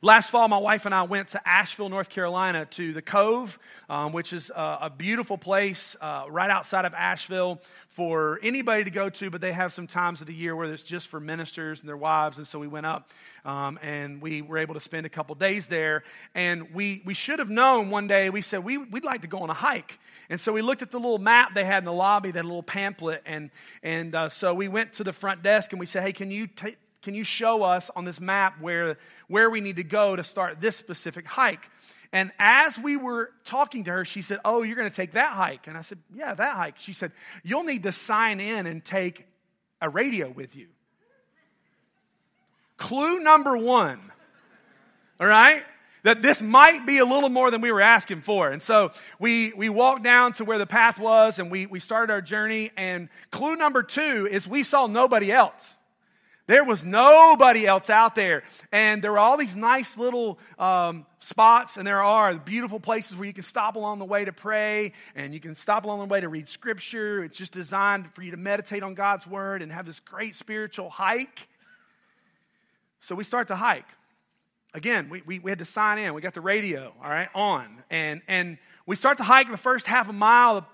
Last fall, my wife and I went to Asheville, North Carolina, to The Cove, which is a beautiful place right outside of Asheville for anybody to go to, but they have some times of the year where it's just for ministers and their wives, and so we went up, and we were able to spend a couple days there, and we should have known one day, we said, we'd like to go on a hike, and so we looked at the little map they had in the lobby, that little pamphlet, and so we went to the front desk, and we said, hey, can you show us on this map where we need to go to start this specific hike? And as we were talking to her, she said, oh, you're going to take that hike. And I said, yeah, that hike. She said, you'll need to sign in and take a radio with you. Clue number one, all right? That this might be a little more than we were asking for. And so we walked down to where the path was, and we started our journey. And clue number two is we saw nobody else. There was nobody else out there. And there were all these nice little spots, and there are beautiful places where you can stop along the way to pray, and you can stop along the way to read Scripture. It's just designed for you to meditate on God's Word and have this great spiritual hike. So we start to hike. Again, we had to sign in. We got the radio, all right, on. And we start to hike the first half a mile.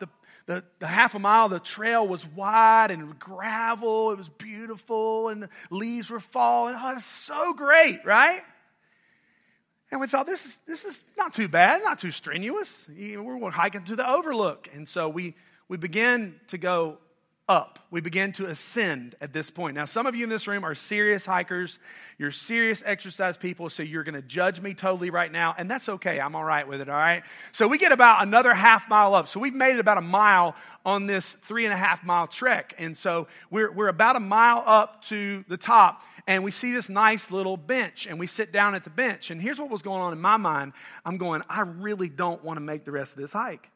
The half a mile, the trail was wide and gravel. It was beautiful, and the leaves were falling. Oh, it was so great, right? And we thought, this is not too bad, not too strenuous. We're hiking to the overlook. And so we began to go up. We begin to ascend at this point. Now, some of you in this room are serious hikers. You're serious exercise people, so you're going to judge me totally right now, and that's okay. I'm all right with it, all right? So we get about another half mile up. So we've made it about a mile on this 3.5 mile trek, and so we're about a mile up to the top, and we see this nice little bench, and we sit down at the bench, and here's what was going on in my mind. I'm going, I really don't want to make the rest of this hike.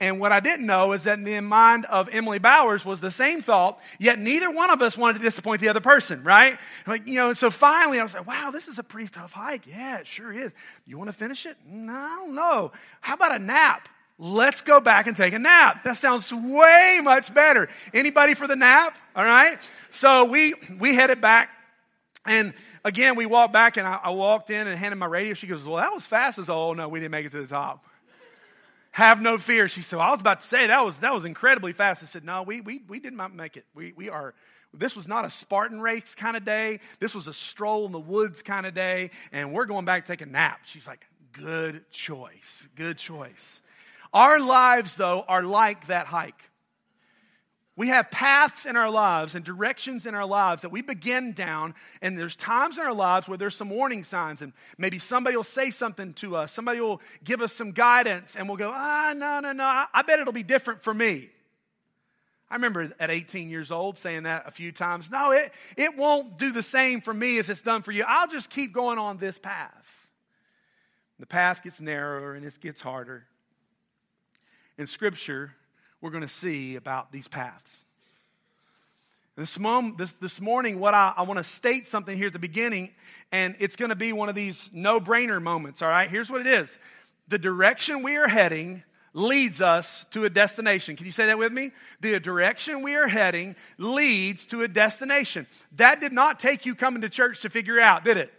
And what I didn't know is that in the mind of Emily Bowers was the same thought, yet neither one of us wanted to disappoint the other person, right? Like, you know, and so finally I was like, wow, this is a pretty tough hike. Yeah, it sure is. You want to finish it? No, I don't know. How about a nap? Let's go back and take a nap. That sounds way much better. Anybody for the nap? All right. So we headed back. And again, we walked back, and I walked in and handed my radio. She goes, well, that was fast as all. Oh, no, we didn't make it to the top. Have no fear. She said, well, I was about to say that was incredibly fast. I said, no, we did not make it. This was not a Spartan race kind of day. This was a stroll in the woods kind of day, and we're going back to take a nap. She's like, good choice. Good choice. Our lives, though, are like that hike. We have paths in our lives and directions in our lives that we begin down, and there's times in our lives where there's some warning signs, and maybe somebody will say something to us, somebody will give us some guidance, and we'll go, no, I bet it'll be different for me. I remember at 18 years old saying that a few times. No, it won't do the same for me as it's done for you. I'll just keep going on this path. The path gets narrower, and it gets harder. In Scripture, we're going to see about these paths. This morning, what I want to state something here at the beginning, and it's going to be one of these no-brainer moments, all right? Here's what it is. The direction we are heading leads us to a destination. Can you say that with me? The direction we are heading leads to a destination. That did not take you coming to church to figure out, did it?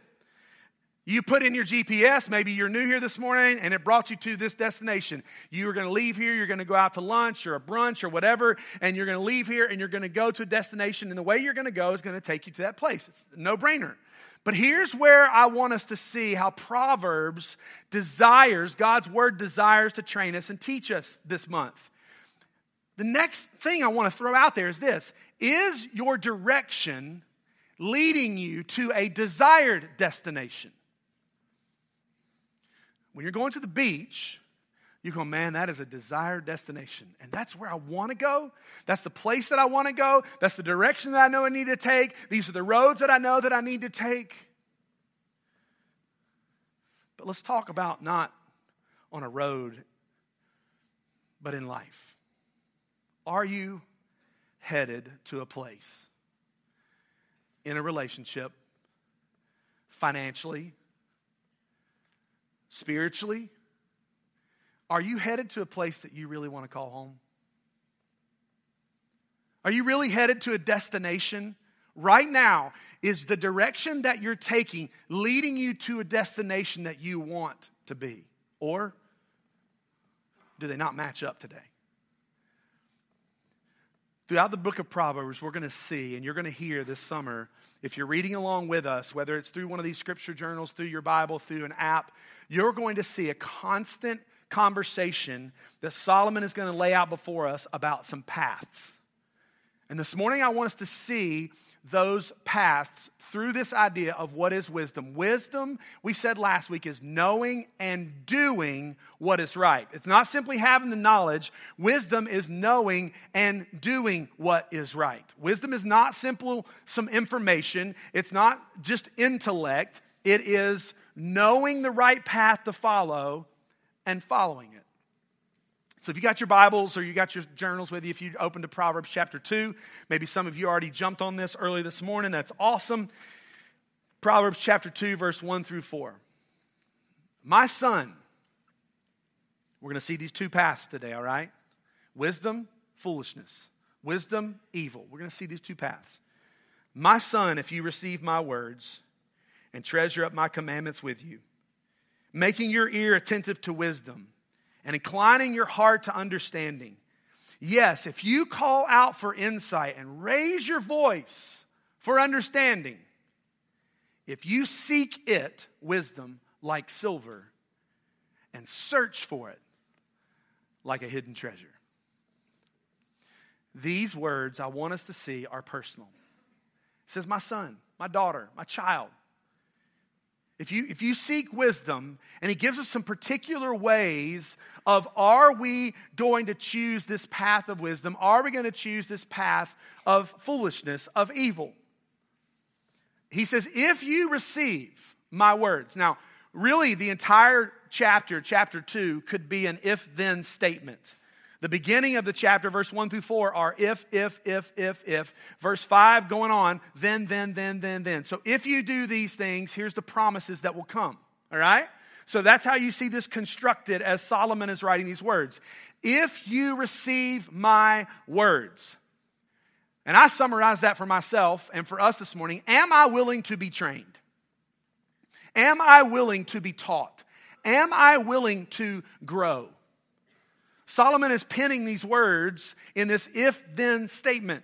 You put in your GPS, maybe you're new here this morning, and it brought you to this destination. You are going to leave here, you're going to go out to lunch or a brunch or whatever, and you're going to leave here and you're going to go to a destination, and the way you're going to go is going to take you to that place. It's a no-brainer. But here's where I want us to see how Proverbs desires, God's Word desires to train us and teach us this month. The next thing I want to throw out there is this. Is your direction leading you to a desired destination? When you're going to the beach, you go, man, that is a desired destination. And that's where I want to go. That's the place that I want to go. That's the direction that I know I need to take. These are the roads that I know that I need to take. But let's talk about not on a road, but in life. Are you headed to a place in a relationship, financially, spiritually? Are you headed to a place that you really want to call home? Are you really headed to a destination? Right now, Is the direction that you're taking leading you to a destination that you want to be? Or do they not match up today? Throughout the book of Proverbs, we're going to see, and you're going to hear this summer, if you're reading along with us, whether it's through one of these scripture journals, through your Bible, through an app, you're going to see a constant conversation that Solomon is going to lay out before us about some paths. And this morning, I want us to see those paths through this idea of what is wisdom. Wisdom, we said last week, is knowing and doing what is right. It's not simply having the knowledge. Wisdom is knowing and doing what is right. Wisdom is not simply some information. It's not just intellect. It is knowing the right path to follow and following it. So if you got your Bibles or you got your journals with you, if you opened to Proverbs chapter 2, maybe some of you already jumped on this early this morning. That's awesome. Proverbs chapter 2, verse 1 through 4. My son, we're going to see these two paths today, all right? Wisdom, foolishness. Wisdom, evil. We're going to see these two paths. My son, if you receive my words and treasure up my commandments with you, making your ear attentive to wisdom, and inclining your heart to understanding. Yes, if you call out for insight and raise your voice for understanding, if you seek it, wisdom, like silver, and search for it like a hidden treasure. These words I want us to see are personal. It says, my son, my daughter, my child. If you seek wisdom, and he gives us some particular ways of, are we going to choose this path of wisdom? Are we going to choose this path of foolishness, of evil? He says, if you receive my words. Now, really, the entire chapter, chapter 2, could be an if-then statement. The beginning of the chapter, verse 1 through 4, are if. Verse 5 going on, then. So if you do these things, here's the promises that will come, all right? So that's how you see this constructed as Solomon is writing these words. If you receive my words. And I summarize that for myself and for us this morning. Am I willing to be trained? Am I willing to be taught? Am I willing to grow? Solomon is penning these words in this if-then statement.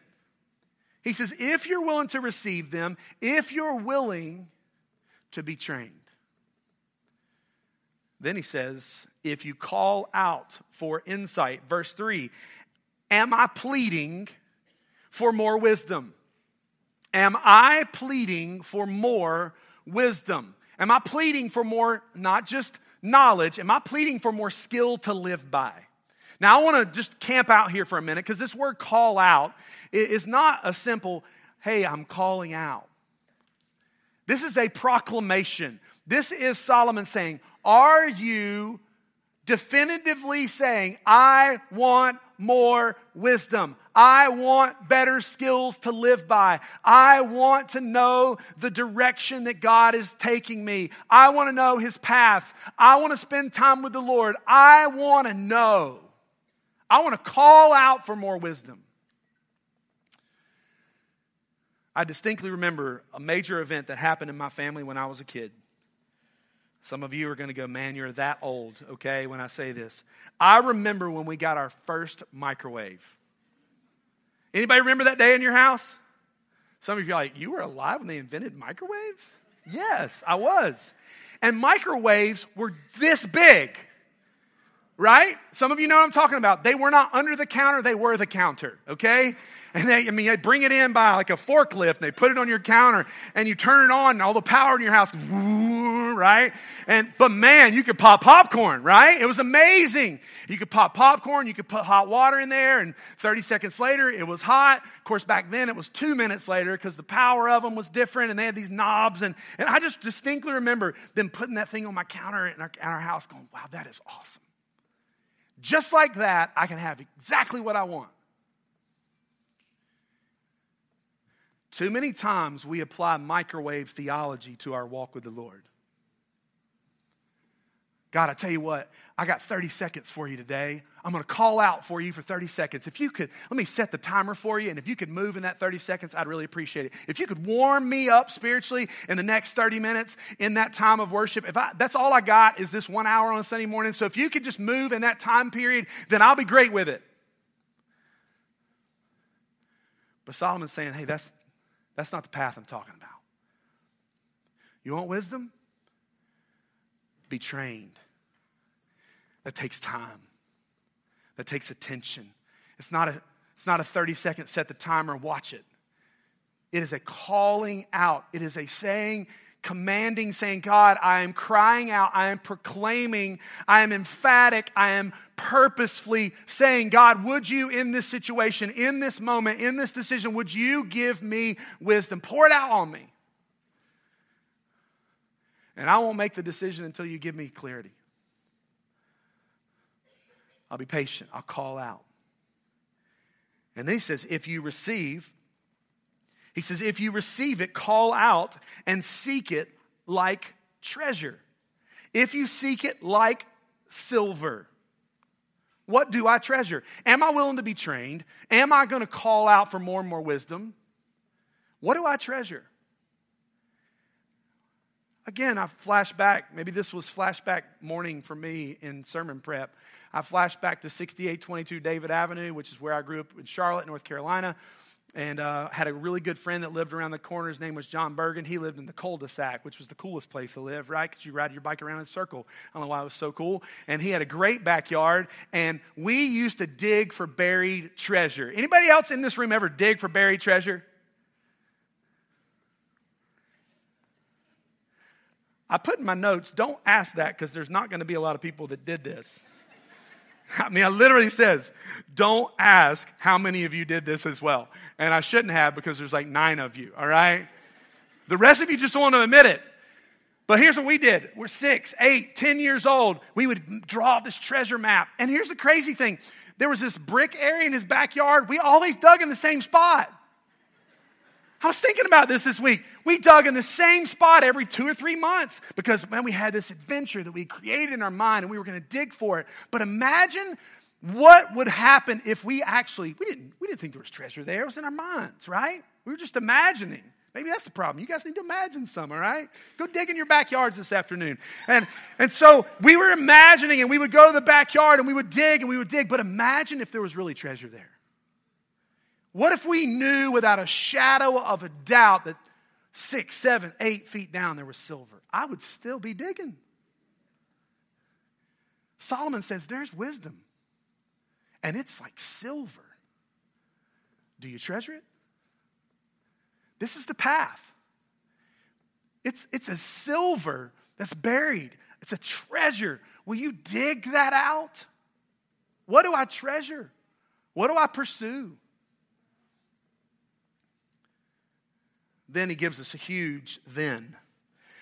He says, if you're willing to receive them, if you're willing to be trained. Then he says, if you call out for insight, verse 3, am I pleading for more wisdom? Am I pleading for more wisdom? Am I pleading for more, not just knowledge, am I pleading for more skill to live by? Now, I want to just camp out here for a minute because this word call out is not a simple, hey, I'm calling out. This is a proclamation. This is Solomon saying, are you definitively saying, I want more wisdom? I want better skills to live by. I want to know the direction that God is taking me. I want to know his paths. I want to spend time with the Lord. I want to know. I want to call out for more wisdom. I distinctly remember a major event that happened in my family when I was a kid. Some of you are going to go, man, you're that old, okay, when I say this. I remember when we got our first microwave. Anybody remember that day in your house? Some of you are like, you were alive when they invented microwaves? Yes, I was. And microwaves were this big. Right? Some of you know what I'm talking about. They were not under the counter. They were the counter, okay? And they bring it in by like a forklift. And they put it on your counter and you turn it on and all the power in your house, right? But man, you could pop popcorn, right? It was amazing. You could pop popcorn. You could put hot water in there. And 30 seconds later, it was hot. Of course, back then it was 2 minutes later because the power of them was different and they had these knobs. And I just distinctly remember them putting that thing on my counter in our house going, wow, that is awesome. Just like that, I can have exactly what I want. Too many times we apply microwave theology to our walk with the Lord. God, I tell you what, I got 30 seconds for you today. I'm going to call out for you for 30 seconds. If you could, let me set the timer for you, and if you could move in that 30 seconds, I'd really appreciate it. If you could warm me up spiritually in the next 30 minutes in that time of worship, that's all I got is this 1 hour on a Sunday morning. So if you could just move in that time period, then I'll be great with it. But Solomon's saying, hey, that's not the path I'm talking about. You want wisdom? Be trained. That takes time. That takes attention. It's not a 30-second set the timer, watch it. It is a calling out. It is a saying, commanding, saying, God, I am crying out. I am proclaiming. I am emphatic. I am purposefully saying, God, would you in this situation, in this moment, in this decision, would you give me wisdom? Pour it out on me. And I won't make the decision until you give me clarity. I'll be patient. I'll call out. And then he says, if you receive it, call out and seek it like treasure. If you seek it like silver. What do I treasure? Am I willing to be trained? Am I going to call out for more and more wisdom? What do I treasure? Again, I flash back. Maybe this was flashback morning for me in sermon prep. I flash back to 6822 David Avenue, which is where I grew up in Charlotte, North Carolina, and had a really good friend that lived around the corner. His name was John Bergen. He lived in the cul-de-sac, which was the coolest place to live, right? Because you ride your bike around in a circle. I don't know why it was so cool. And he had a great backyard, and we used to dig for buried treasure. Anybody else in this room ever dig for buried treasure? I put in my notes, don't ask that because there's not going to be a lot of people that did this. I mean, I literally says, don't ask how many of you did this as well. And I shouldn't have because there's like 9 of you, all right? The rest of you just don't want to admit it. But here's what we did. We're 6, 8, 10 years old. We would draw this treasure map. And here's the crazy thing. There was this brick area in his backyard. We always dug in the same spot. I was thinking about this week. We dug in the same spot every 2 or 3 months because, man, we had this adventure that we created in our mind and we were going to dig for it. But imagine what would happen if we didn't think there was treasure there. It was in our minds, right? We were just imagining. Maybe that's the problem. You guys need to imagine some, all right? Go dig in your backyards this afternoon. And so we were imagining, and we would go to the backyard and we would dig. But imagine if there was really treasure there. What if we knew without a shadow of a doubt that 6, 7, 8 feet down there was silver? I would still be digging. Solomon says there's wisdom, and it's like silver. Do you treasure it? This is the path. It's a silver that's buried. It's a treasure. Will you dig that out? What do I treasure? What do I pursue? Then he gives us a huge then.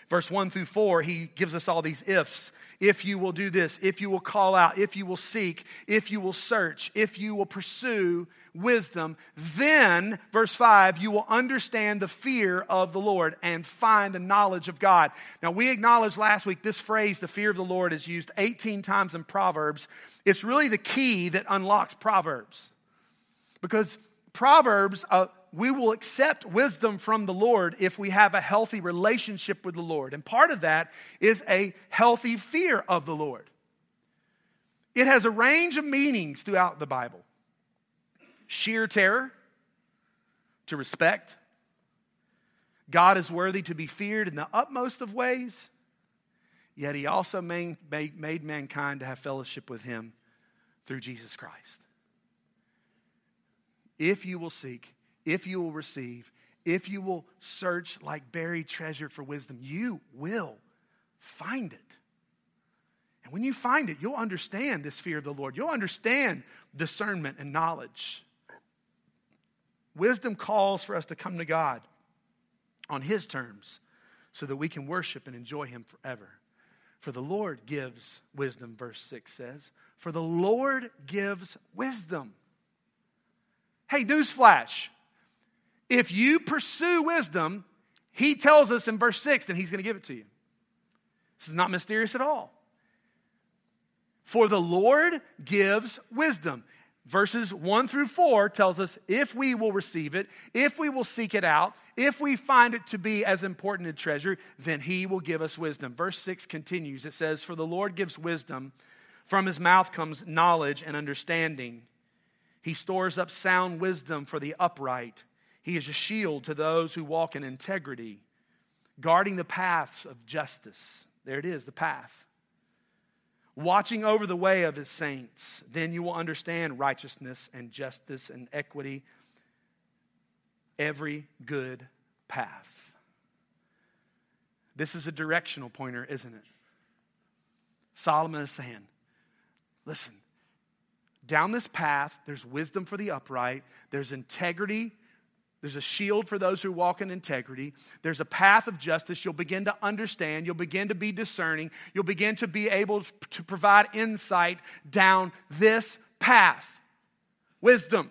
Verse 1-4, he gives us all these ifs. If you will do this, if you will call out, if you will seek, if you will search, if you will pursue wisdom, then, verse 5, you will understand the fear of the Lord and find the knowledge of God. Now, we acknowledged last week this phrase, the fear of the Lord, is used 18 times in Proverbs. It's really the key that unlocks Proverbs. Because Proverbs... we will accept wisdom from the Lord if we have a healthy relationship with the Lord. And part of that is a healthy fear of the Lord. It has a range of meanings throughout the Bible. Sheer terror, to respect. God is worthy to be feared in the utmost of ways, yet he also made mankind to have fellowship with him through Jesus Christ. If you will seek, if you will receive, if you will search like buried treasure for wisdom, you will find it. And when you find it, you'll understand this fear of the Lord. You'll understand discernment and knowledge. Wisdom calls for us to come to God on his terms so that we can worship and enjoy him forever. For the Lord gives wisdom, verse 6 says. For the Lord gives wisdom. Hey, newsflash. If you pursue wisdom, he tells us in verse 6 that he's going to give it to you. This is not mysterious at all. For the Lord gives wisdom. Verses 1-4 tells us if we will receive it, if we will seek it out, if we find it to be as important a treasure, then he will give us wisdom. Verse 6 continues. It says, for the Lord gives wisdom. From his mouth comes knowledge and understanding. He stores up sound wisdom for the upright. He is a shield to those who walk in integrity, guarding the paths of justice. There it is, the path. Watching over the way of his saints, then you will understand righteousness and justice and equity, every good path. This is a directional pointer, isn't it? Solomon is saying, listen, down this path, there's wisdom for the upright, there's integrity. There's a shield for those who walk in integrity. There's a path of justice. You'll begin to understand. You'll begin to be discerning. You'll begin to be able to provide insight down this path. Wisdom.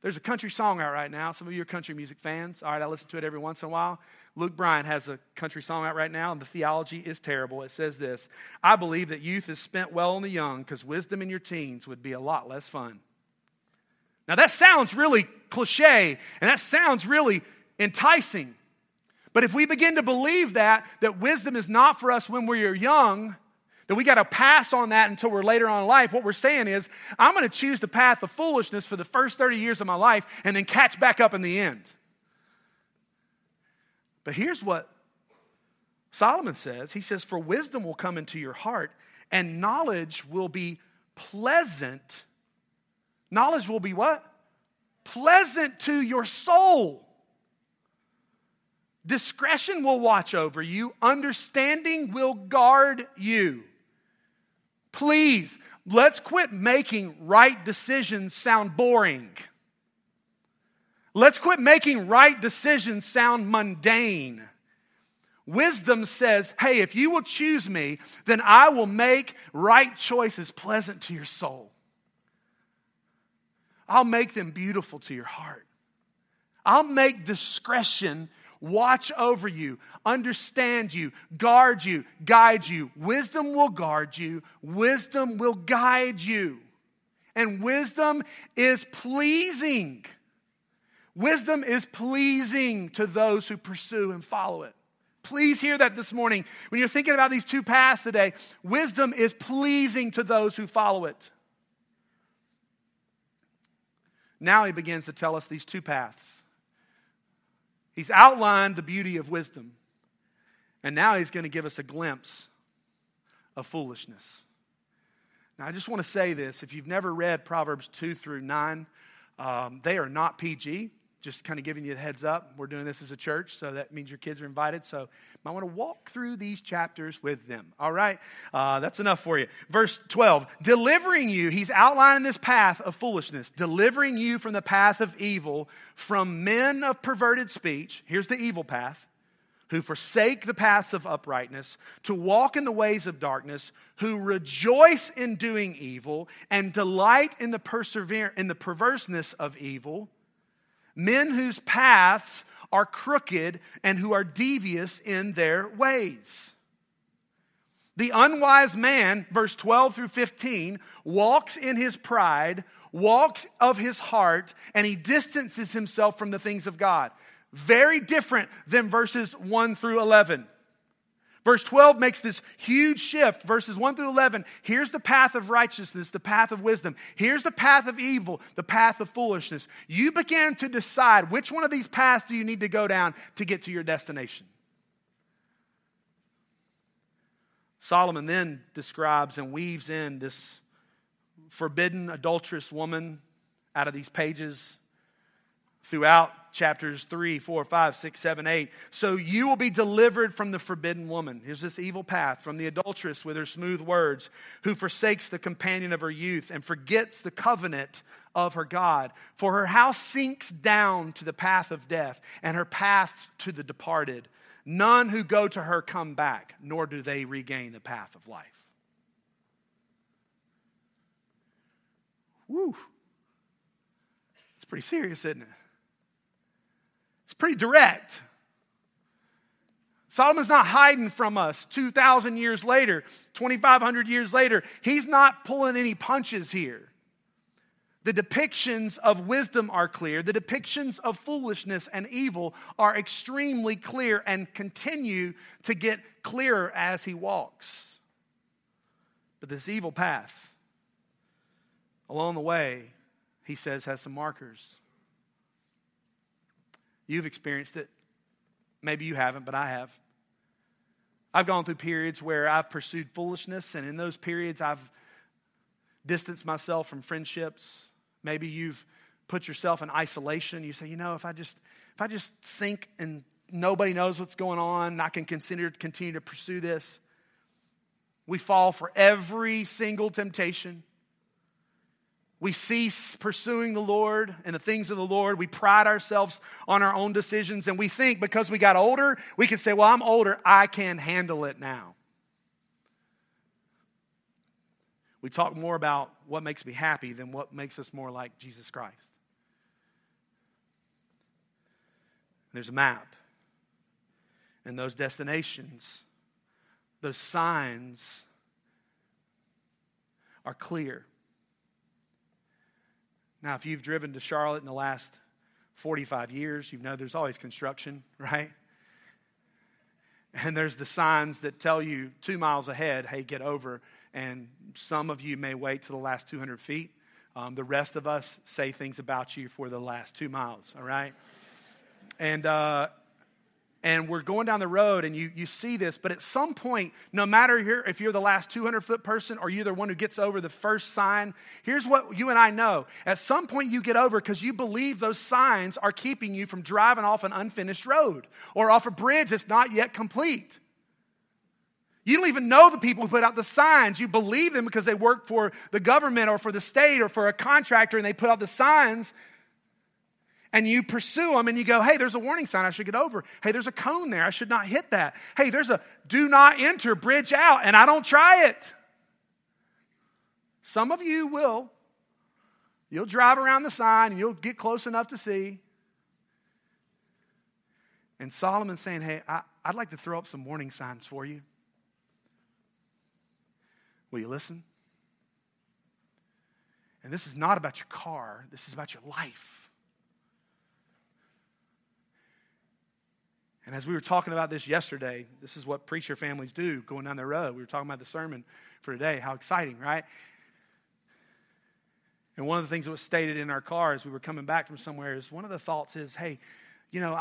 There's a country song out right now. Some of you are country music fans. All right, I listen to it every once in a while. Luke Bryan has a country song out right now, and the theology is terrible. It says this, I believe that youth is spent well on the young because wisdom in your teens would be a lot less fun. Now that sounds really cliche and that sounds really enticing. But if we begin to believe that wisdom is not for us when we're young, that we got to pass on that until we're later on in life, what we're saying is, I'm going to choose the path of foolishness for the first 30 years of my life and then catch back up in the end. But here's what Solomon says. He says, for wisdom will come into your heart and knowledge will be pleasant. Knowledge will be what? Pleasant to your soul. Discretion will watch over you. Understanding will guard you. Please, let's quit making right decisions sound boring. Let's quit making right decisions sound mundane. Wisdom says, hey, if you will choose me, then I will make right choices pleasant to your soul. I'll make them beautiful to your heart. I'll make discretion watch over you, understand you, guard you, guide you. Wisdom will guard you. Wisdom will guide you. And wisdom is pleasing. Wisdom is pleasing to those who pursue and follow it. Please hear that this morning. When you're thinking about these two paths today, wisdom is pleasing to those who follow it. Now he begins to tell us these two paths. He's outlined the beauty of wisdom. And now he's going to give us a glimpse of foolishness. Now I just want to say this. If you've never read Proverbs 2-9, they are not PG. Just kind of giving you a heads up. We're doing this as a church, so that means your kids are invited. So you might want to walk through these chapters with them. All right, that's enough for you. Verse 12, delivering you, he's outlining this path of foolishness, delivering you from the path of evil, from men of perverted speech. Here's the evil path, who forsake the paths of uprightness, to walk in the ways of darkness, who rejoice in doing evil and delight in the perverseness of evil. Men whose paths are crooked and who are devious in their ways. The unwise man, verse 12-15, walks in his pride, walks of his heart, and he distances himself from the things of God. Very different than verses 1-11. Verse 12 makes this huge shift. Verses 1-11, here's the path of righteousness, the path of wisdom. Here's the path of evil, the path of foolishness. You begin to decide which one of these paths do you need to go down to get to your destination. Solomon then describes and weaves in this forbidden, adulterous woman out of these pages throughout chapters 3, 4, 5, 6, 7, 8. So you will be delivered from the forbidden woman. Here's this evil path, from the adulteress with her smooth words, who forsakes the companion of her youth and forgets the covenant of her God. For her house sinks down to the path of death and her paths to the departed. None who go to her come back, nor do they regain the path of life. Woo. It's pretty serious, isn't it? It's pretty direct. Solomon's not hiding from us 2,000 years later, 2,500 years later. He's not pulling any punches here. The depictions of wisdom are clear. The depictions of foolishness and evil are extremely clear and continue to get clearer as he walks. But this evil path, along the way, he says, has some markers. You've experienced it. Maybe you haven't, but I have. I've gone through periods where I've pursued foolishness, and in those periods, I've distanced myself from friendships. Maybe you've put yourself in isolation. You say, you know, if I just sink and nobody knows what's going on, I can continue to pursue this. We fall for every single temptation. We cease pursuing the Lord and the things of the Lord. We pride ourselves on our own decisions, and we think because we got older, we can say, well, I'm older, I can handle it now. We talk more about what makes me happy than what makes us more like Jesus Christ. There's a map. And those destinations, those signs are clear. Now, if you've driven to Charlotte in the last 45 years, you know there's always construction, right? And there's the signs that tell you 2 miles ahead, hey, get over. And some of you may wait to the last 200 feet. The rest of us say things about you for the last 2 miles, all right? And we're going down the road, and you see this. But at some point, no matter if you're the last 200-foot person or you're the one who gets over the first sign, here's what you and I know. At some point, you get over because you believe those signs are keeping you from driving off an unfinished road or off a bridge that's not yet complete. You don't even know the people who put out the signs. You believe them because they work for the government or for the state or for a contractor, and they put out the signs. And you pursue them and you go, hey, there's a warning sign. I should get over. Hey, there's a cone there. I should not hit that. Hey, there's a do not enter bridge out, and I don't try it. Some of you will. You'll drive around the sign and you'll get close enough to see. And Solomon's saying, hey, I'd like to throw up some warning signs for you. Will you listen? And this is not about your car. This is about your life. And as we were talking about this yesterday, this is what preacher families do going down the road. We were talking about the sermon for today. How exciting, right? And one of the things that was stated in our car as we were coming back from somewhere is one of the thoughts is, hey, you know,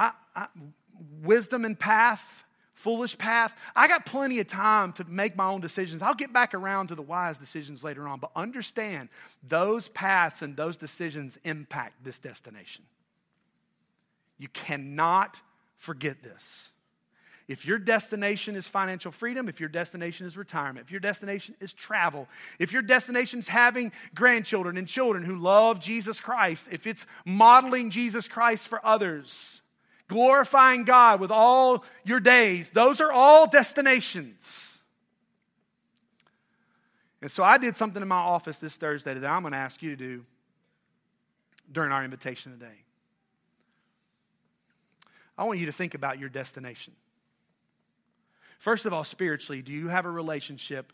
wisdom and path, foolish path, I got plenty of time to make my own decisions. I'll get back around to the wise decisions later on. But understand, those paths and those decisions impact this destination. You cannot forget this. If your destination is financial freedom, if your destination is retirement, if your destination is travel, if your destination is having grandchildren and children who love Jesus Christ, if it's modeling Jesus Christ for others, glorifying God with all your days, those are all destinations. And so I did something in my office this Thursday that I'm going to ask you to do during our invitation today. I want you to think about your destination. First of all, spiritually, do you have a relationship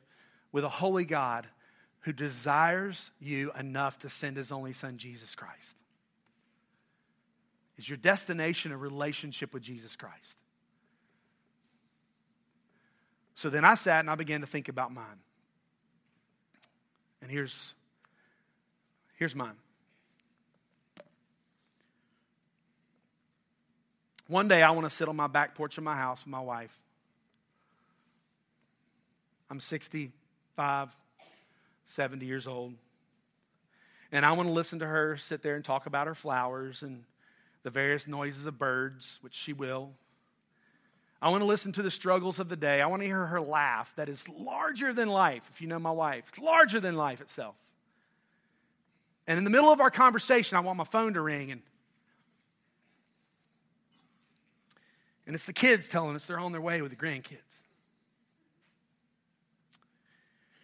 with a holy God who desires you enough to send his only son, Jesus Christ? Is your destination a relationship with Jesus Christ? So then I sat and I began to think about mine. And here's mine. One day I want to sit on my back porch of my house with my wife. I'm 65, 70 years old. And I want to listen to her sit there and talk about her flowers and the various noises of birds, which she will. I want to listen to the struggles of the day. I want to hear her laugh that is larger than life, if you know my wife. It's larger than life itself. And in the middle of our conversation, I want my phone to ring, and it's the kids telling us they're on their way with the grandkids.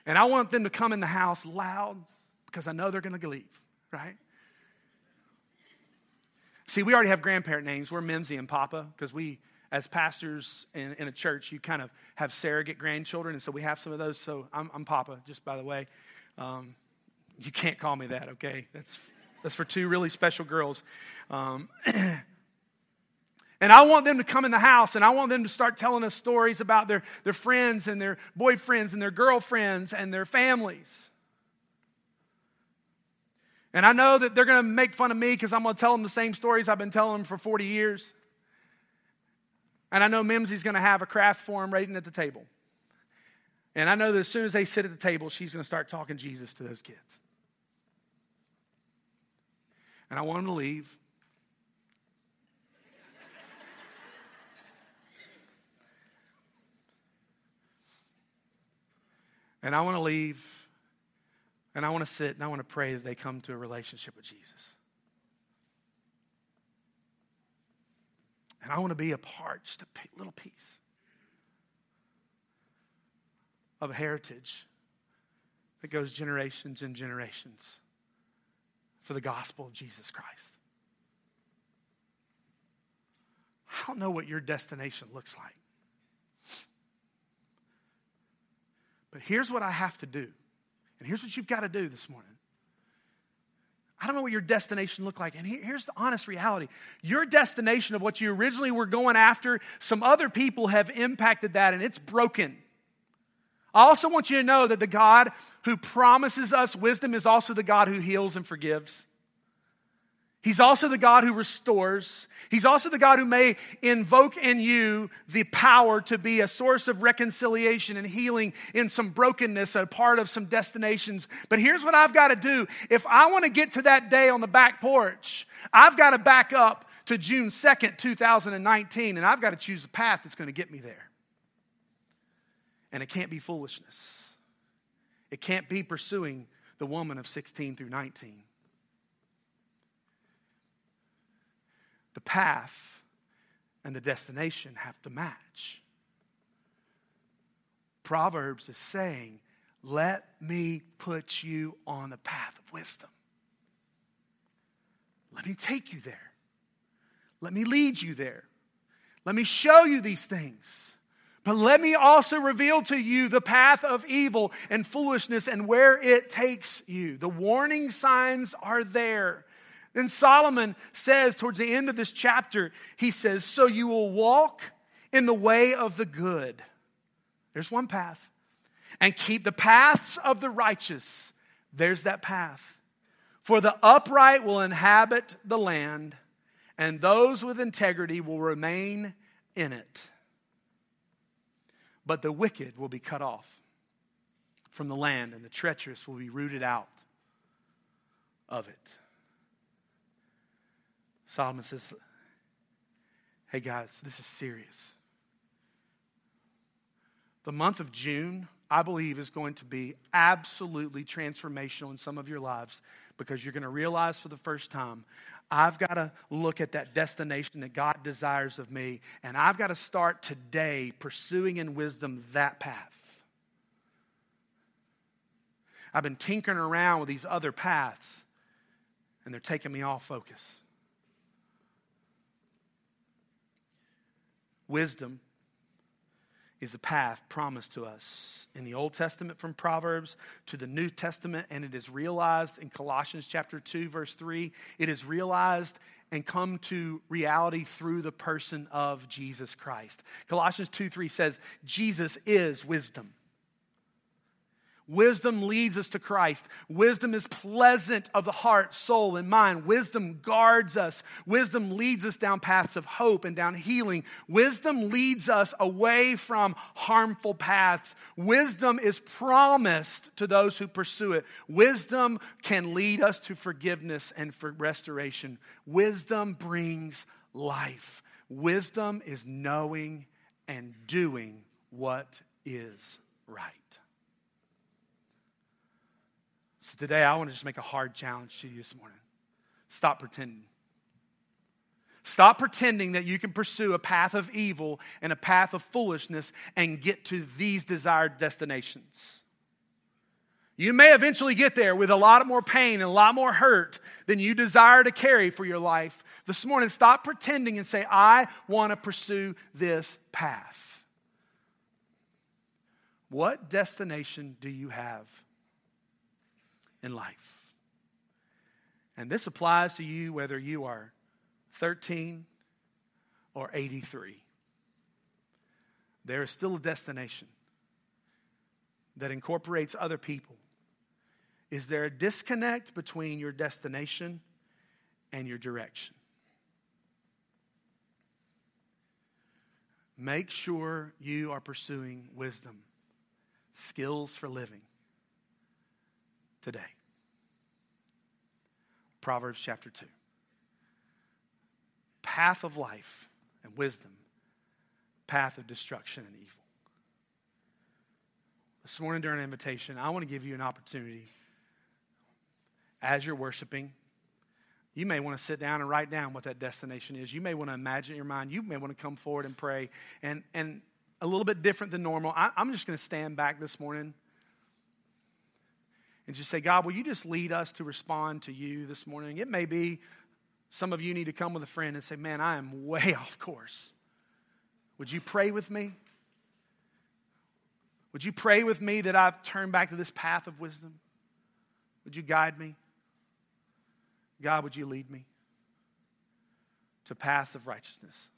And I want them to come in the house loud because I know they're going to leave, right? See, we already have grandparent names. We're Mimsy and Papa because we as pastors in a church, you kind of have surrogate grandchildren, and so we have some of those. So I'm Papa, just by the way. You can't call me that, okay? That's for two really special girls. And I want them to come in the house, and I want them to start telling us stories about their friends and their boyfriends and their girlfriends and their families. And I know that they're going to make fun of me because I'm going to tell them the same stories I've been telling them for 40 years. And I know Mimsy's going to have a craft form waiting at the table. And I know that as soon as they sit at the table, she's going to start talking Jesus to those kids. And I want them to leave. And I want to leave. And I want to sit and I want to pray that they come to a relationship with Jesus. And I want to be a part, just a little piece of a heritage that goes generations and generations for the gospel of Jesus Christ. I don't know what your destination looks like. But here's what I have to do. And here's what you've got to do this morning. I don't know what your destination looked like. And here's the honest reality. Your destination of what you originally were going after, some other people have impacted that and it's broken. I also want you to know that the God who promises us wisdom is also the God who heals and forgives. He's also the God who restores. He's also the God who may invoke in you the power to be a source of reconciliation and healing in some brokenness, a part of some destinations. But here's what I've got to do. If I want to get to that day on the back porch, I've got to back up to June 2nd, 2019, and I've got to choose a path that's going to get me there. And it can't be foolishness. It can't be pursuing the woman of 16 through 19. The path and the destination have to match. Proverbs is saying, let me put you on the path of wisdom. Let me take you there. Let me lead you there. Let me show you these things. But let me also reveal to you the path of evil and foolishness and where it takes you. The warning signs are there. Then Solomon says towards the end of this chapter, he says, so you will walk in the way of the good. There's one path. And keep the paths of the righteous. There's that path. For the upright will inhabit the land, and those with integrity will remain in it. But the wicked will be cut off from the land, and the treacherous will be rooted out of it. Solomon says, hey guys, this is serious. The month of June, I believe, is going to be absolutely transformational in some of your lives because you're going to realize for the first time, I've got to look at that destination that God desires of me, and I've got to start today pursuing in wisdom that path. I've been tinkering around with these other paths, and they're taking me off focus. Wisdom is the path promised to us in the Old Testament from Proverbs to the New Testament, and it is realized in Colossians chapter 2, verse 3. It is realized and come to reality through the person of Jesus Christ. Colossians 2:3 says, Jesus is wisdom. Wisdom leads us to Christ. Wisdom is pleasant of the heart, soul, and mind. Wisdom guards us. Wisdom leads us down paths of hope and down healing. Wisdom leads us away from harmful paths. Wisdom is promised to those who pursue it. Wisdom can lead us to forgiveness and for restoration. Wisdom brings life. Wisdom is knowing and doing what is right. So today, I want to just make a hard challenge to you this morning. Stop pretending. Stop pretending that you can pursue a path of evil and a path of foolishness and get to these desired destinations. You may eventually get there with a lot more pain and a lot more hurt than you desire to carry for your life. this morning, stop pretending and say, I want to pursue this path. What destination do you have in life? And this applies to you whether you are 13 or 83. There is still a destination that incorporates other people. Is there a disconnect between your destination and your direction? Make sure you are pursuing wisdom, skills for living today. Proverbs chapter 2. Path of life and wisdom, path of destruction and evil. This morning during invitation, I want to give you an opportunity as you're worshiping. You may want to sit down and write down what that destination is. You may want to imagine in your mind. You may want to come forward and pray. And a little bit different than normal, I'm just going to stand back this morning and just say, God, will you just lead us to respond to you this morning? It may be some of you need to come with a friend and say, man, I am way off course. Would you pray with me? Would you pray with me that I've turned back to this path of wisdom? Would you guide me? God, would you lead me to paths of righteousness?